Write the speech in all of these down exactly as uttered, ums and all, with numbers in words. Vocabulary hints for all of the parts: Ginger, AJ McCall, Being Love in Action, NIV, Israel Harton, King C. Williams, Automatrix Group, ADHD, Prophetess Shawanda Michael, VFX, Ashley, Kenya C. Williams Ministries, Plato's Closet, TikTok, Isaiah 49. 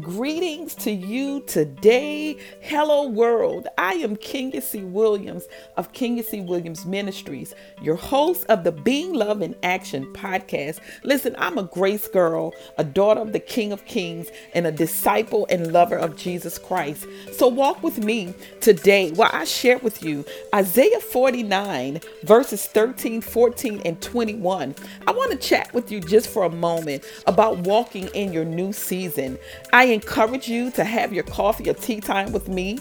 Greetings to you today. Hello world. I am King C. Williams of King C. Williams Ministries, your host of the Being Love in Action podcast. Listen, I'm a grace girl, a daughter of the King of Kings, and a disciple and lover of Jesus Christ. So walk with me today while I share with you Isaiah forty-nine verses thirteen, fourteen, and twenty-one. I want to chat with you just for a moment about walking in your new season. I I encourage you to have your coffee or tea time with me,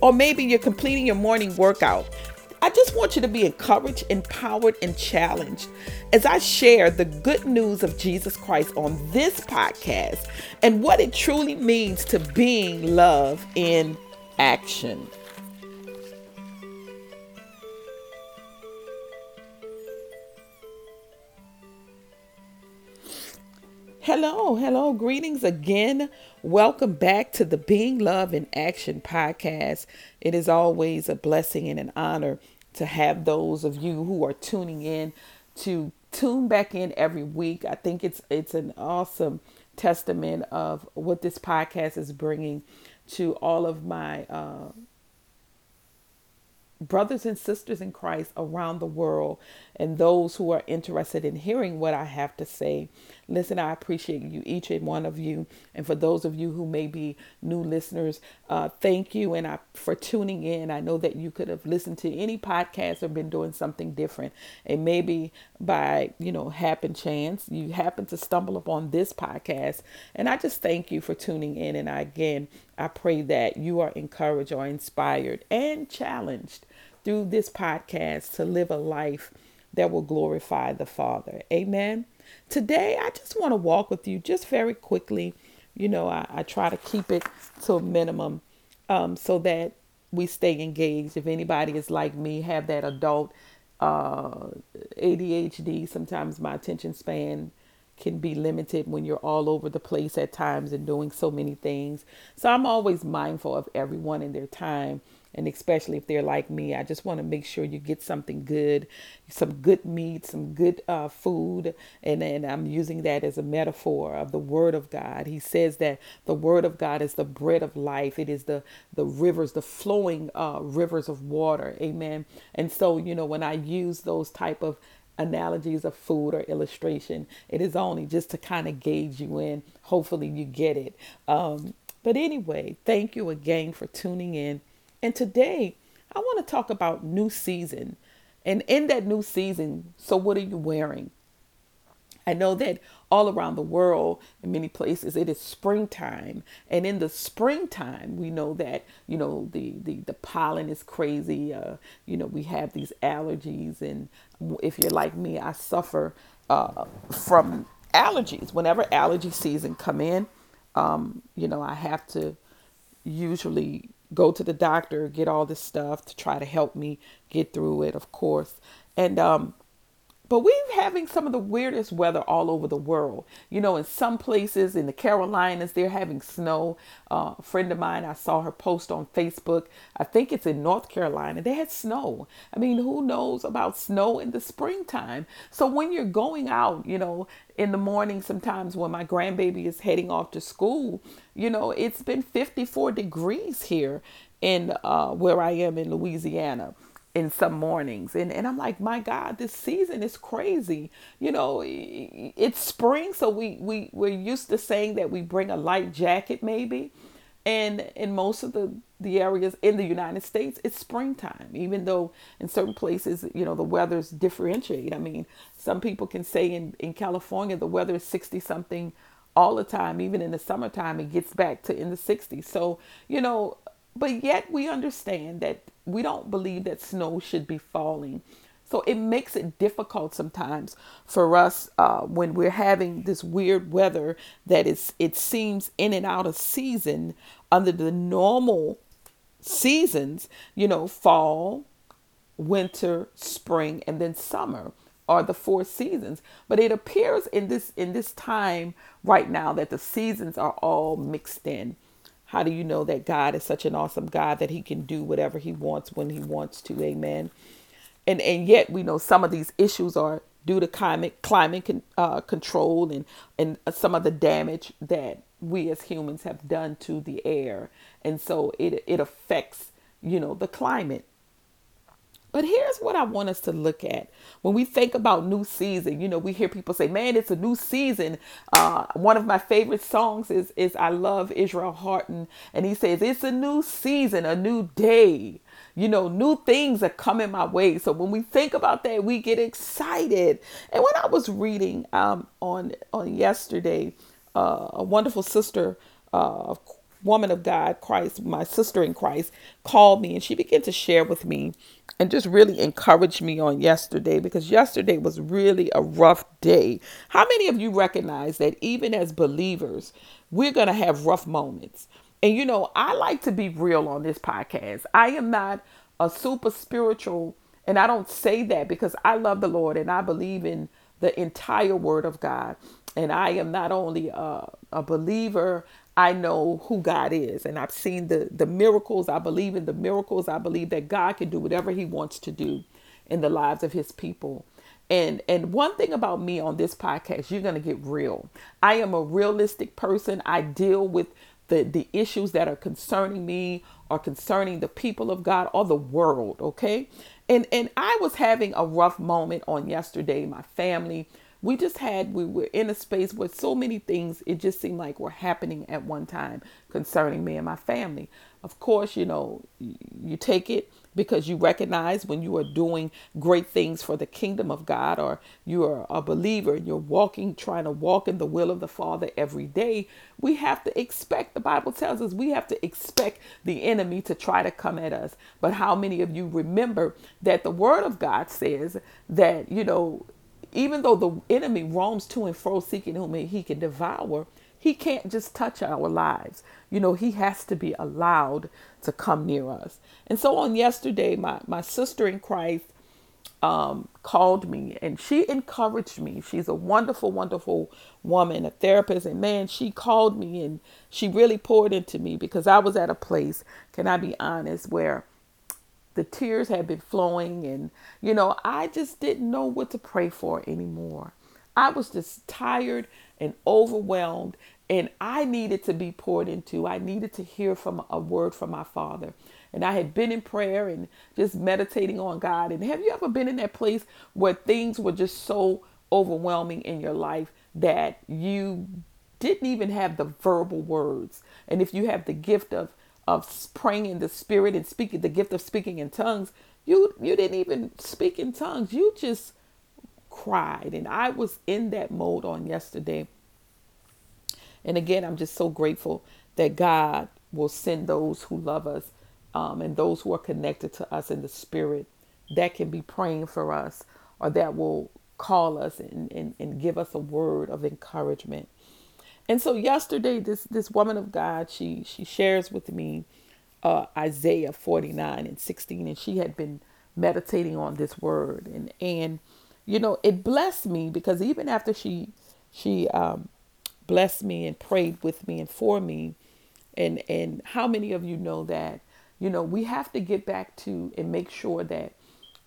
or maybe you're completing your morning workout. I just want you to be encouraged, empowered, and challenged as I share the good news of Jesus Christ on this podcast and what it truly means to being love in action. Hello, hello, greetings again. Welcome back to the Being Love in Action podcast. It is always a blessing and an honor to have those of you who are tuning in to tune back in every week. I think it's it's an awesome testament of what this podcast is bringing to all of my uh, brothers and sisters in Christ around the world, and those who are interested in hearing what I have to say. Listen, I appreciate you, each and one of you. And for those of you who may be new listeners, uh, thank you and I for tuning in. I know that you could have listened to any podcast or been doing something different. And maybe by, you know, happen chance, you happen to stumble upon this podcast. And I just thank you for tuning in. And I, again, I pray that you are encouraged or inspired and challenged through this podcast to live a life that will glorify the Father. Amen. Today, I just want to walk with you just very quickly. You know, I, I try to keep it to a minimum um, so that we stay engaged. If anybody is like me, have that adult uh, A D H D, sometimes my attention span can be limited when you're all over the place at times and doing so many things. So I'm always mindful of everyone and their time. And especially if they're like me, I just want to make sure you get something good, some good meat, some good uh, food. And then I'm using that as a metaphor of the word of God. He says that the word of God is the bread of life. It is the, the rivers, the flowing uh, rivers of water. Amen. And so, you know, when I use those type of analogies of food or illustration, it is only just to kind of gauge you in. Hopefully you get it. Um, but anyway, thank you again for tuning in. And today I want to talk about new season, and in that new season, so what are you wearing? I know that all around the world, in many places, it is springtime. And in the springtime, we know that, you know, the, the, the pollen is crazy. Uh, you know, we have these allergies. And if you're like me, I suffer uh, from allergies. Whenever allergy season come in, um, you know, I have to usually go to the doctor, get all this stuff to try to help me get through it, of course. And, um, But we're having some of the weirdest weather all over the world. You know, in some places, in the Carolinas, they're having snow. Uh, a friend of mine, I saw her post on Facebook. I think it's in North Carolina. They had snow. I mean, who knows about snow in the springtime? So when you're going out, you know, in the morning, sometimes when my grandbaby is heading off to school, you know, it's been fifty-four degrees here in uh, where I am in Louisiana. In some mornings. And, and I'm like, my God, this season is crazy. You know, it's spring. So we, we, we're used to saying that we bring a light jacket maybe. And in most of the, the areas in the United States, it's springtime, even though in certain places, you know, the weather's differentiate. I mean, some people can say in, in California, the weather is sixty something all the time. Even in the summertime, it gets back to in the sixties. So, you know, but yet we understand that we don't believe that snow should be falling. So it makes it difficult sometimes for us uh, when we're having this weird weather that is, it seems in and out of season under the normal seasons, you know, fall, winter, spring, and then summer are the four seasons. But it appears in this, in this time right now that the seasons are all mixed in. How do you know that God is such an awesome God that he can do whatever he wants when he wants to? Amen. And and yet we know some of these issues are due to climate climate con, uh, control and, and some of the damage that we as humans have done to the air. And so it it affects, you know, the climate. But here's what I want us to look at. When we think about new season, you know, we hear people say, man, it's a new season. Uh, one of my favorite songs is, is I love Israel Harton. And he says, it's a new season, a new day. You know, new things are coming my way. So when we think about that, we get excited. And when I was reading um, on, on yesterday, uh, a wonderful sister uh, woman of God, Christ, my sister in Christ, called me and she began to share with me and just really encouraged me on yesterday, because yesterday was really a rough day. How many of you recognize that even as believers, we're going to have rough moments? And, you know, I like to be real on this podcast. I am not a super spiritual, and I don't say that because I love the Lord and I believe in the entire word of God. And I am not only a, a believer, I know who God is, and I've seen the, the miracles. I believe in the miracles. I believe that God can do whatever he wants to do in the lives of his people. And, and one thing about me on this podcast, you're going to get real. I am a realistic person. I deal with the, the issues that are concerning me or concerning the people of God or the world. Okay. And, and I was having a rough moment on yesterday. My family, We just had, we were in a space where so many things, it just seemed like were happening at one time concerning me and my family. Of course, you know, you take it because you recognize when you are doing great things for the kingdom of God, or you are a believer and you're walking, trying to walk in the will of the Father every day, we have to expect, the Bible tells us, we have to expect the enemy to try to come at us. But how many of you remember that the word of God says that, you know, even though the enemy roams to and fro seeking whom he can devour, he can't just touch our lives. You know, he has to be allowed to come near us. And so on yesterday, my, my sister in Christ um, called me and she encouraged me. She's a wonderful, wonderful woman, a therapist. And man, she called me and she really poured into me, because I was at a place, can I be honest, where the tears had been flowing and, you know, I just didn't know what to pray for anymore. I was just tired and overwhelmed, and I needed to be poured into. I needed to hear from a word from my Father. And I had been in prayer and just meditating on God. And have you ever been in that place where things were just so overwhelming in your life that you didn't even have the verbal words? And if you have the gift of of praying in the spirit and speaking, the gift of speaking in tongues, you, you didn't even speak in tongues. You just cried. And I was in that mode on yesterday. And again, I'm just so grateful that God will send those who love us um, and those who are connected to us in the spirit that can be praying for us, or that will call us and, and, and give us a word of encouragement. And so yesterday, this this woman of God, she she shares with me uh, Isaiah forty-nine and sixteen, and she had been meditating on this word. And, and you know, it blessed me, because even after she she um, blessed me and prayed with me and for me, and, and how many of you know that, you know, we have to get back to and make sure that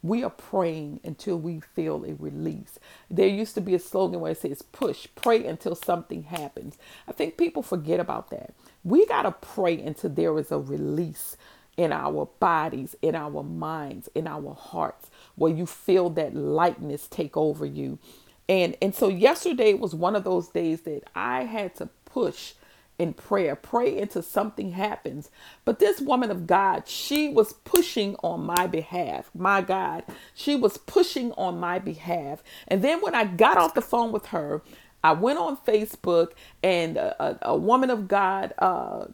we are praying until we feel a release. There used to be a slogan where it says, push, pray until something happens. I think people forget about that. We got to pray until there is a release in our bodies, in our minds, in our hearts, where you feel that lightness take over you. And, and so yesterday was one of those days that I had to push in prayer, pray until something happens. But this woman of God, she was pushing on my behalf. My God, she was pushing on my behalf. And then when I got off the phone with her, I went on Facebook, and a, a, a woman of God uh,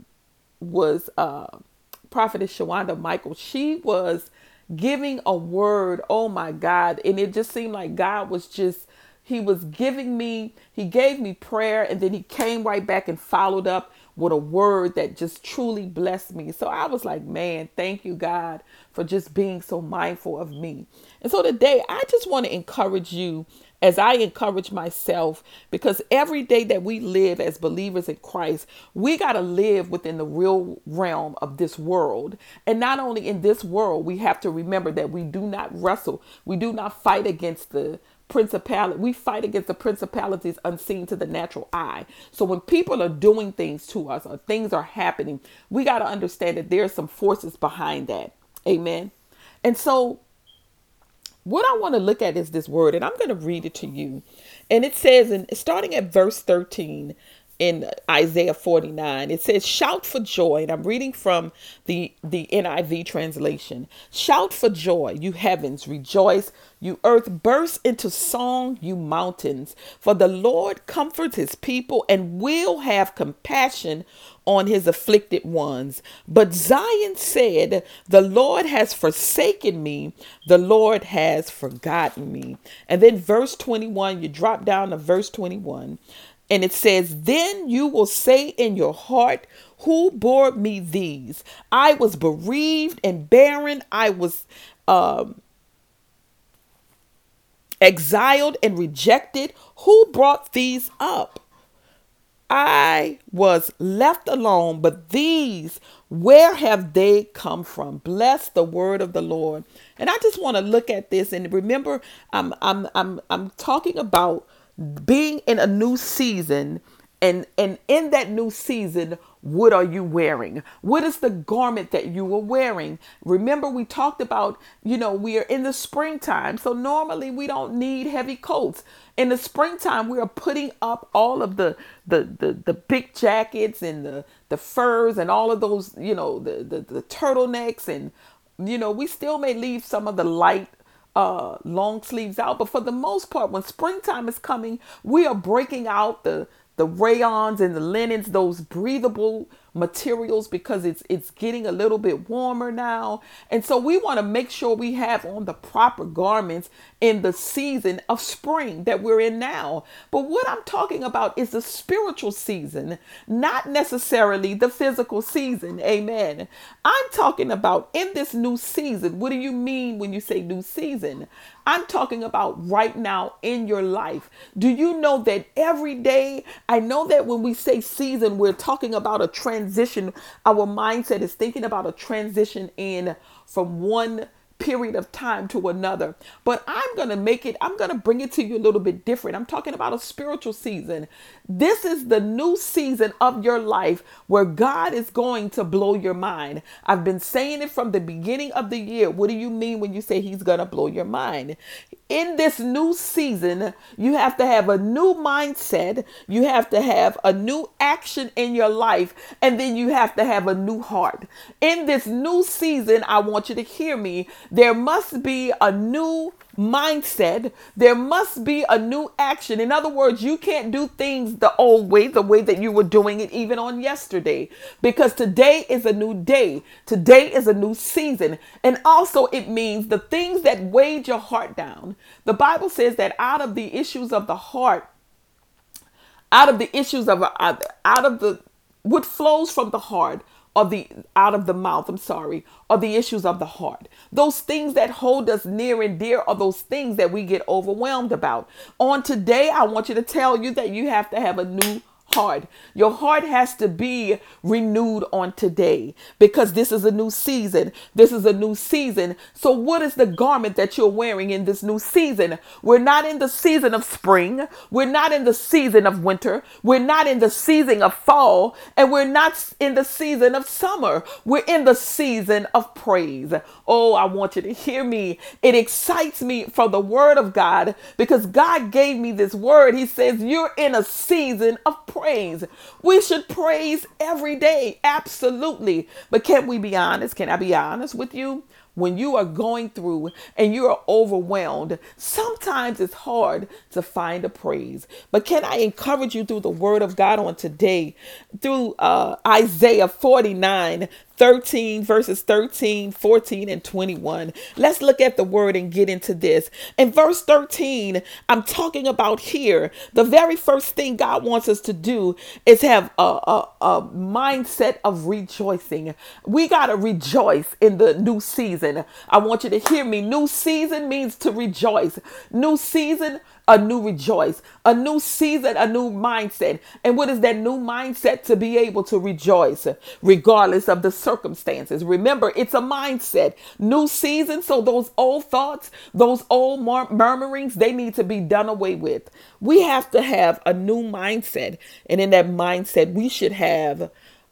was uh, Prophetess Shawanda Michael. She was giving a word. Oh my God. And it just seemed like God was just He was giving me, he gave me prayer, and then he came right back and followed up with a word that just truly blessed me. So I was like, man, thank you, God, for just being so mindful of me. And so today, I just want to encourage you as I encourage myself, because every day that we live as believers in Christ, we got to live within the real realm of this world. And not only in this world, we have to remember that we do not wrestle. We do not fight against the principality, we fight against the principalities unseen to the natural eye. So when people are doing things to us or things are happening, we got to understand that there's some forces behind that. Amen. And so what I want to look at is this word, and I'm going to read it to you. And it says, and starting at verse thirteen in Isaiah forty-nine, it says, shout for joy. And I'm reading from the, the N I V translation. Shout for joy, you heavens, rejoice, you earth, burst into song, you mountains, for the Lord comforts his people and will have compassion on his afflicted ones. But Zion said, the Lord has forsaken me, the Lord has forgotten me. And then verse twenty-one, you drop down to verse twenty-one, and it says, then you will say in your heart, who bore me these? I was bereaved and barren, I was um exiled and rejected. Who brought these up? I was left alone, but these, where have they come from? Bless the word of the Lord. And I just want to look at this and remember, I'm I'm I'm I'm talking about being in a new season, and and in that new season, what are you wearing? What is the garment that you are wearing? Remember, we talked about, you know, we are in the springtime. So normally we don't need heavy coats. In the springtime, we are putting up all of the the the, the big jackets and the, the furs and all of those, you know, the, the, the turtlenecks. And, you know, we still may leave some of the light uh, long sleeves out. But for the most part, when springtime is coming, we are breaking out the the rayons and the linens, those breathable materials, because it's it's getting a little bit warmer now. And so we want to make sure we have on the proper garments in the season of spring that we're in now. But what I'm talking about is the spiritual season, not necessarily the physical season. Amen. I'm talking about in this new season. What do you mean when you say new season? I'm talking about right now in your life. Do you know that every day, I know that when we say season, we're talking about a transition. Our mindset is thinking about a transition in from one period of time to another. But I'm going to make it, I'm going to bring it to you a little bit different. I'm talking about a spiritual season. This is the new season of your life where God is going to blow your mind. I've been saying it from the beginning of the year. What do you mean when you say he's going to blow your mind? In this new season, you have to have a new mindset. You have to have a new action in your life. And then you have to have a new heart. In this new season, I want you to hear me. There must be a new mindset. There must be a new action. In other words, you can't do things the old way, the way that you were doing it even on yesterday, because today is a new day. Today is a new season. And also it means the things that weigh your heart down. The Bible says that out of the issues of the heart, out of the issues of, out of the, what flows from the heart, or the out of the mouth, I'm sorry, or the issues of the heart. Those things that hold us near and dear are those things that we get overwhelmed about. On today, I want you to tell you that you have to have a new heart. Your heart has to be renewed on today, because this is a new season. This is a new season. So what is the garment that you're wearing in this new season? We're not in the season of spring. We're not in the season of winter. We're not in the season of fall, and we're not in the season of summer. We're in the season of praise. Oh, I want you to hear me. It excites me for the word of God, because God gave me this word. He says, you're in a season of praise. Praise. We should praise every day. Absolutely. But can we be honest? Can I be honest with you? When you are going through and you are overwhelmed, sometimes it's hard to find a praise. But can I encourage you through the word of God on today, through uh, Isaiah forty-nine, thirteen, verses thirteen, fourteen, and twenty-one. Let's look at the word and get into this. In verse thirteen, I'm talking about here, the very first thing God wants us to do is have a, a, a mindset of rejoicing. We got to rejoice in the new season. season. I want you to hear me. New season means to rejoice. New season, a new rejoice. A new season, a new mindset. And what is that new mindset? To be able to rejoice regardless of the circumstances. Remember, it's a mindset. New season, so those old thoughts, those old mur- murmurings, they need to be done away with. We have to have a new mindset. And in that mindset, we should have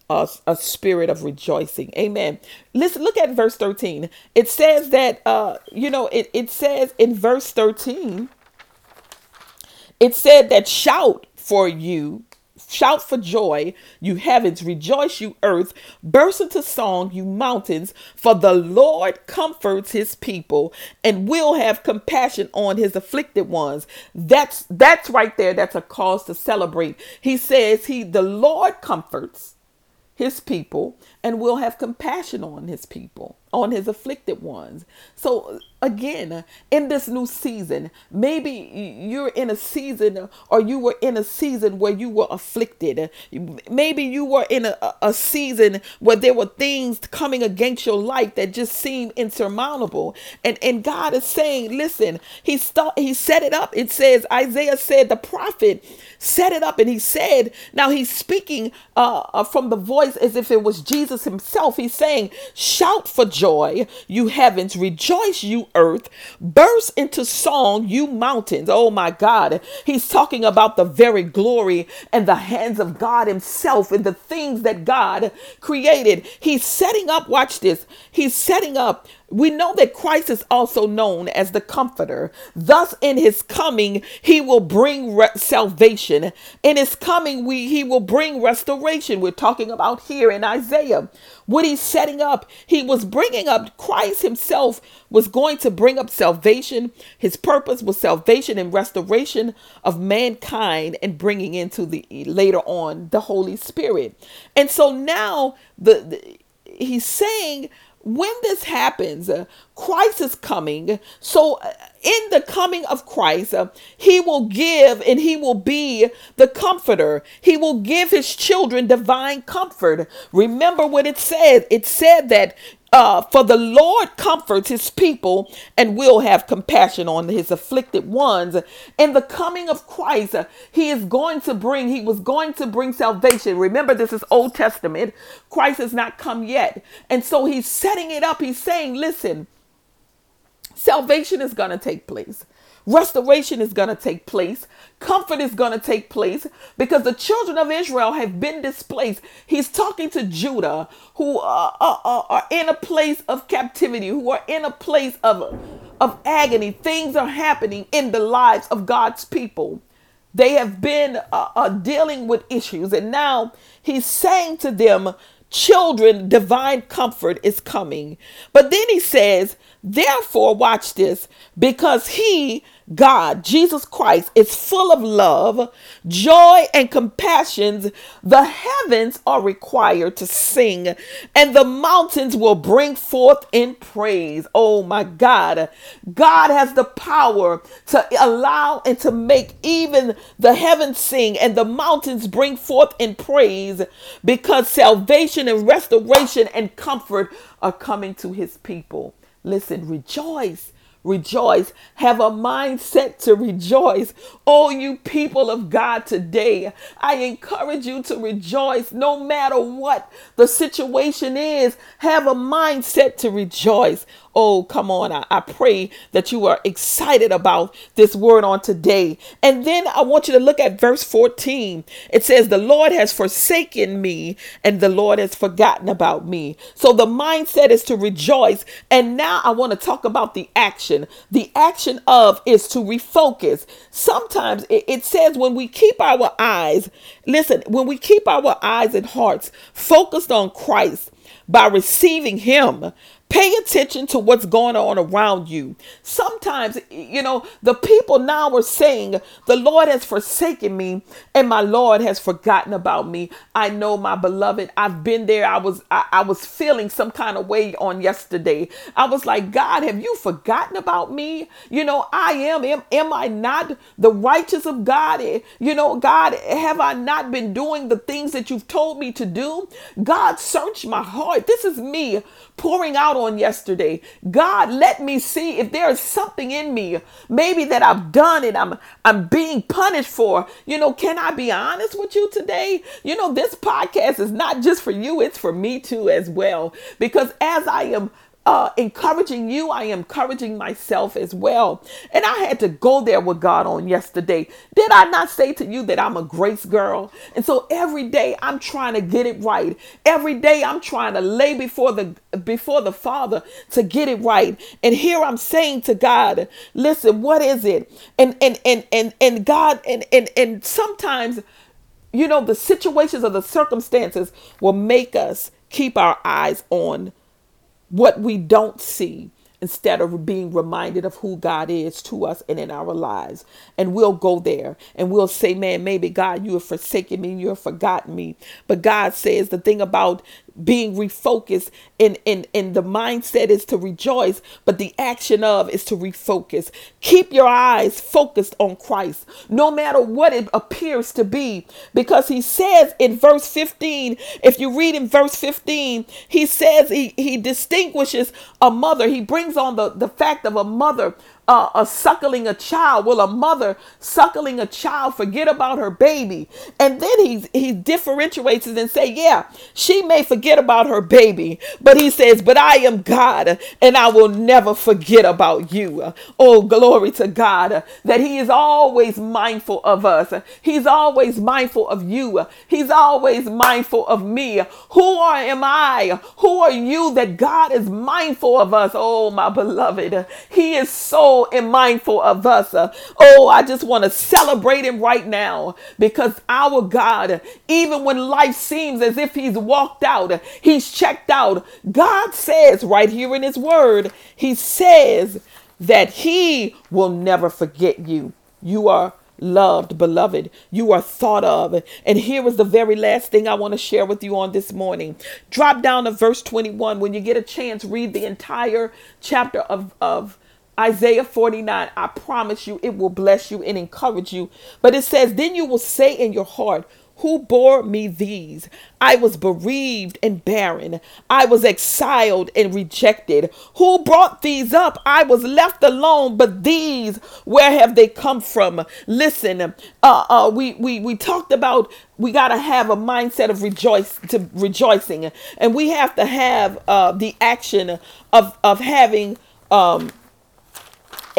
A, a spirit of rejoicing. Amen. Listen, look at verse thirteen. It says that, uh, you know, it, it says in verse thirteen, it said that shout for you, shout for joy, you heavens, rejoice, you earth, burst into song, you mountains, for the Lord comforts his people and will have compassion on his afflicted ones. That's, that's right there. That's a cause to celebrate. He says he, the Lord comforts his people and will have compassion on his people, on his afflicted ones. So again, in this new season, maybe you're in a season or you were in a season where you were afflicted. Maybe you were in a, a season where there were things coming against your life that just seemed insurmountable. And, and God is saying, listen, he, st- he set it up. It says, Isaiah said, the prophet set it up, and he said, now he's speaking uh, from the voice as if it was Jesus himself. He's saying, shout for joy. Joy, you heavens, rejoice, you earth, burst into song, you mountains. Oh my God. He's talking about the very glory and the hands of God himself and the things that God created. He's setting up, watch this. He's setting up. We know that Christ is also known as the Comforter. Thus, in his coming, he will bring re- salvation. In his coming, we he will bring restoration. We're talking about here in Isaiah. What he's setting up, he was bringing up, Christ himself was going to bring up salvation. His purpose was salvation and restoration of mankind and bringing into the, later on, the Holy Spirit. And so now the, the he's saying, when this happens, uh, Christ is coming. So uh, in the coming of Christ, uh, he will give and he will be the comforter. He will give his children divine comfort. Remember what it said. It said that uh, for the Lord comforts his people and will have compassion on his afflicted ones. In the coming of Christ, uh, he is going to bring, he was going to bring salvation. Remember, this is Old Testament. Christ has not come yet. And so he's setting it up. He's saying, listen, salvation is going to take place. Restoration is going to take place. Comfort is going to take place because the children of Israel have been displaced. He's talking to Judah, who are, are, are in a place of captivity, who are in a place of, of agony. Things are happening in the lives of God's people. They have been uh, uh, dealing with issues. And now he's saying to them, children, divine comfort is coming. But then he says, therefore, watch this, because he, God, Jesus Christ, is full of love, joy, and compassions. The heavens are required to sing, and the mountains will bring forth in praise. Oh my God. God has the power to allow and to make even the heavens sing and the mountains bring forth in praise, because salvation and restoration and comfort are coming to his people. Listen, rejoice, rejoice, have a mindset to rejoice. Oh, you people of God today, I encourage you to rejoice no matter what the situation is. Have a mindset to rejoice. Oh, come on. I, I pray that you are excited about this word on today. And then I want you to look at verse fourteen. It says, the Lord has forsaken me and the Lord has forgotten about me. So the mindset is to rejoice. And now I want to talk about the action. The action of is to refocus. Sometimes it, it says when we keep our eyes, listen, when we keep our eyes and hearts focused on Christ by receiving him, pay attention to what's going on around you. Sometimes, you know, the people now are saying, the Lord has forsaken me and my Lord has forgotten about me. I know, my beloved, I've been there. I was, I, I was feeling some kind of way on yesterday. I was like, God, have you forgotten about me? You know, I am, am, am I not the righteous of God? You know, God, have I not been doing the things that you've told me to do? God, search my heart. This is me pouring out on on yesterday. God, let me see if there is something in me, maybe that I've done and I'm, I'm being punished for. You know, can I be honest with you today? You know, this podcast is not just for you. It's for me too as well, because as I am Uh, encouraging you, I am encouraging myself as well. And I had to go there with God on yesterday. Did I not say to you that I'm a grace girl? And so every day I'm trying to get it right. Every day I'm trying to lay before the before the Father to get it right. And here I'm saying to God, listen, what is it? And and and and and God and and and sometimes, you know, the situations or the circumstances will make us keep our eyes on what we don't see instead of being reminded of who God is to us and in our lives. And we'll go there and we'll say, man, maybe God, you have forsaken me. You have forgotten me. But God says the thing about being refocused in, in, in the mindset is to rejoice, but the action of is to refocus. Keep your eyes focused on Christ, no matter what it appears to be, because he says in verse fifteen, if you read in verse fifteen, he says he, he distinguishes a mother. He brings on the, the fact of a mother Uh, a suckling a child. Will a mother suckling a child forget about her baby? And then he he differentiates it and say, yeah, she may forget about her baby, but he says, but I am God and I will never forget about you. Oh, glory to God that he is always mindful of us. He's always mindful of you. He's always mindful of me. Who are, am I? Who are you that God is mindful of us? Oh, my beloved, he is so and mindful of us. Oh, I just want to celebrate him right now, because our God, even when life seems as if he's walked out, he's checked out. God says right here in his word, he says that he will never forget you. You are loved, beloved. You are thought of. And here is the very last thing I want to share with you on this morning. Drop down to verse twenty-one. When you get a chance, read the entire chapter of, of Isaiah forty-nine, I promise you it will bless you and encourage you. But it says, then you will say in your heart, who bore me these? I was bereaved and barren. I was exiled and rejected. Who brought these up? I was left alone, but these, where have they come from? Listen, uh, uh, we, we, we talked about, we got to have a mindset of rejoice to rejoicing. And we have to have uh, the action of, of having um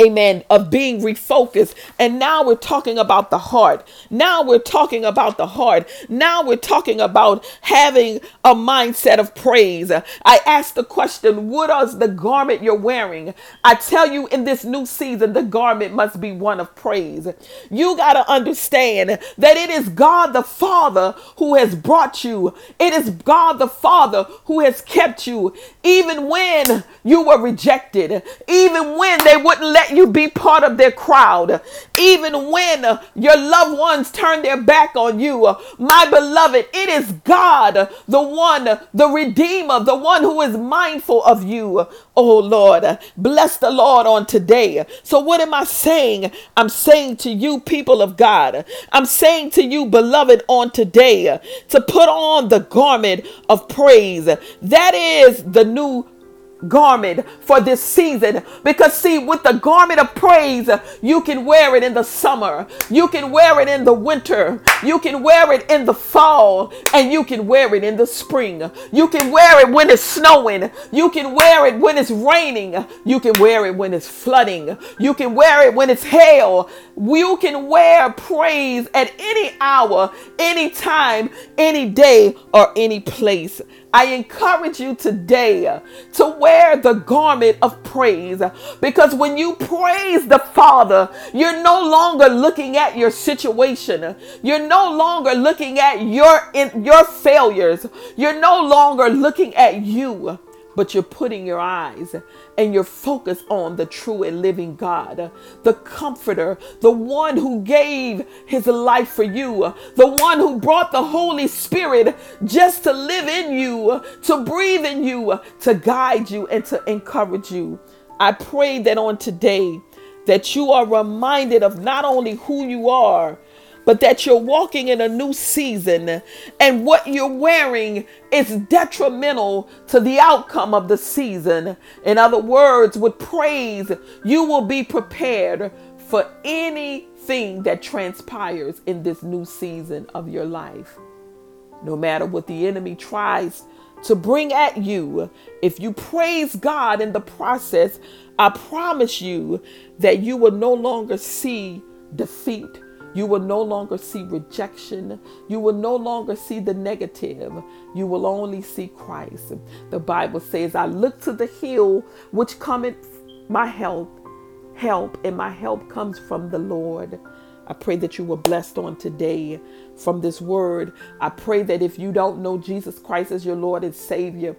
amen, of being refocused. And now we're talking about the heart. Now we're talking about the heart. Now we're talking about having a mindset of praise. I asked the question, what is the garment you're wearing? I tell you, in this new season, the garment must be one of praise. You got to understand that it is God the Father who has brought you. It is God the Father who has kept you, even when you were rejected, even when they wouldn't let you be part of their crowd, even when uh, your loved ones turn their back on you. Uh, my beloved, it is God, the one, the Redeemer, the one who is mindful of you. Oh Lord, uh, bless the Lord on today. So what am I saying? I'm saying to you, people of God, I'm saying to you, beloved, on today, uh, to put on the garment of praise. That is the new garment for this season, because see, with the garment of praise, you can wear it in the summer, you can wear it in the winter, you can wear it in the fall, and you can wear it in the spring. You can wear it when it's snowing, you can wear it when it's raining, you can wear it when it's flooding, you can wear it when it's hail. You can wear praise at any hour, any time, any day, or any place. I encourage you today to wear the garment of praise, because when you praise the Father, you're no longer looking at your situation. You're no longer looking at your, your failures. You're no longer looking at you, but you're putting your eyes and you're focused on the true and living God, the Comforter, the one who gave his life for you, the one who brought the Holy Spirit just to live in you, to breathe in you, to guide you and to encourage you. I pray that on today that you are reminded of not only who you are, but that you're walking in a new season, and what you're wearing is detrimental to the outcome of the season. In other words, with praise, you will be prepared for anything that transpires in this new season of your life. No matter what the enemy tries to bring at you, if you praise God in the process, I promise you that you will no longer see defeat. You will no longer see rejection. You will no longer see the negative. You will only see Christ. The Bible says, I look to the hill which cometh my help, help, and my help comes from the Lord. I pray that you were blessed on today from this word. I pray that if you don't know Jesus Christ as your Lord and Savior,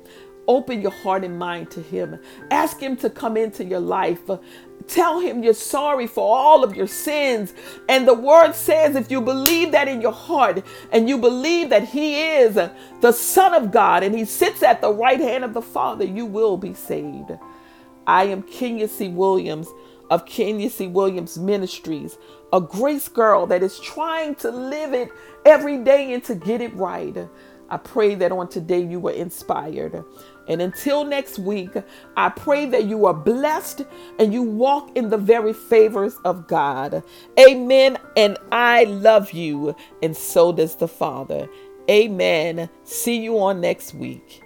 open your heart and mind to him. Ask him to come into your life. Tell him you're sorry for all of your sins. And the word says, if you believe that in your heart and you believe that he is the Son of God and he sits at the right hand of the Father, you will be saved. I am Kenya C. Williams of Kenya C. Williams Ministries, a grace girl that is trying to live it every day and to get it right. I pray that on today you were inspired. And until next week, I pray that you are blessed and you walk in the very favors of God. Amen. And I love you. And so does the Father. Amen. See you on next week.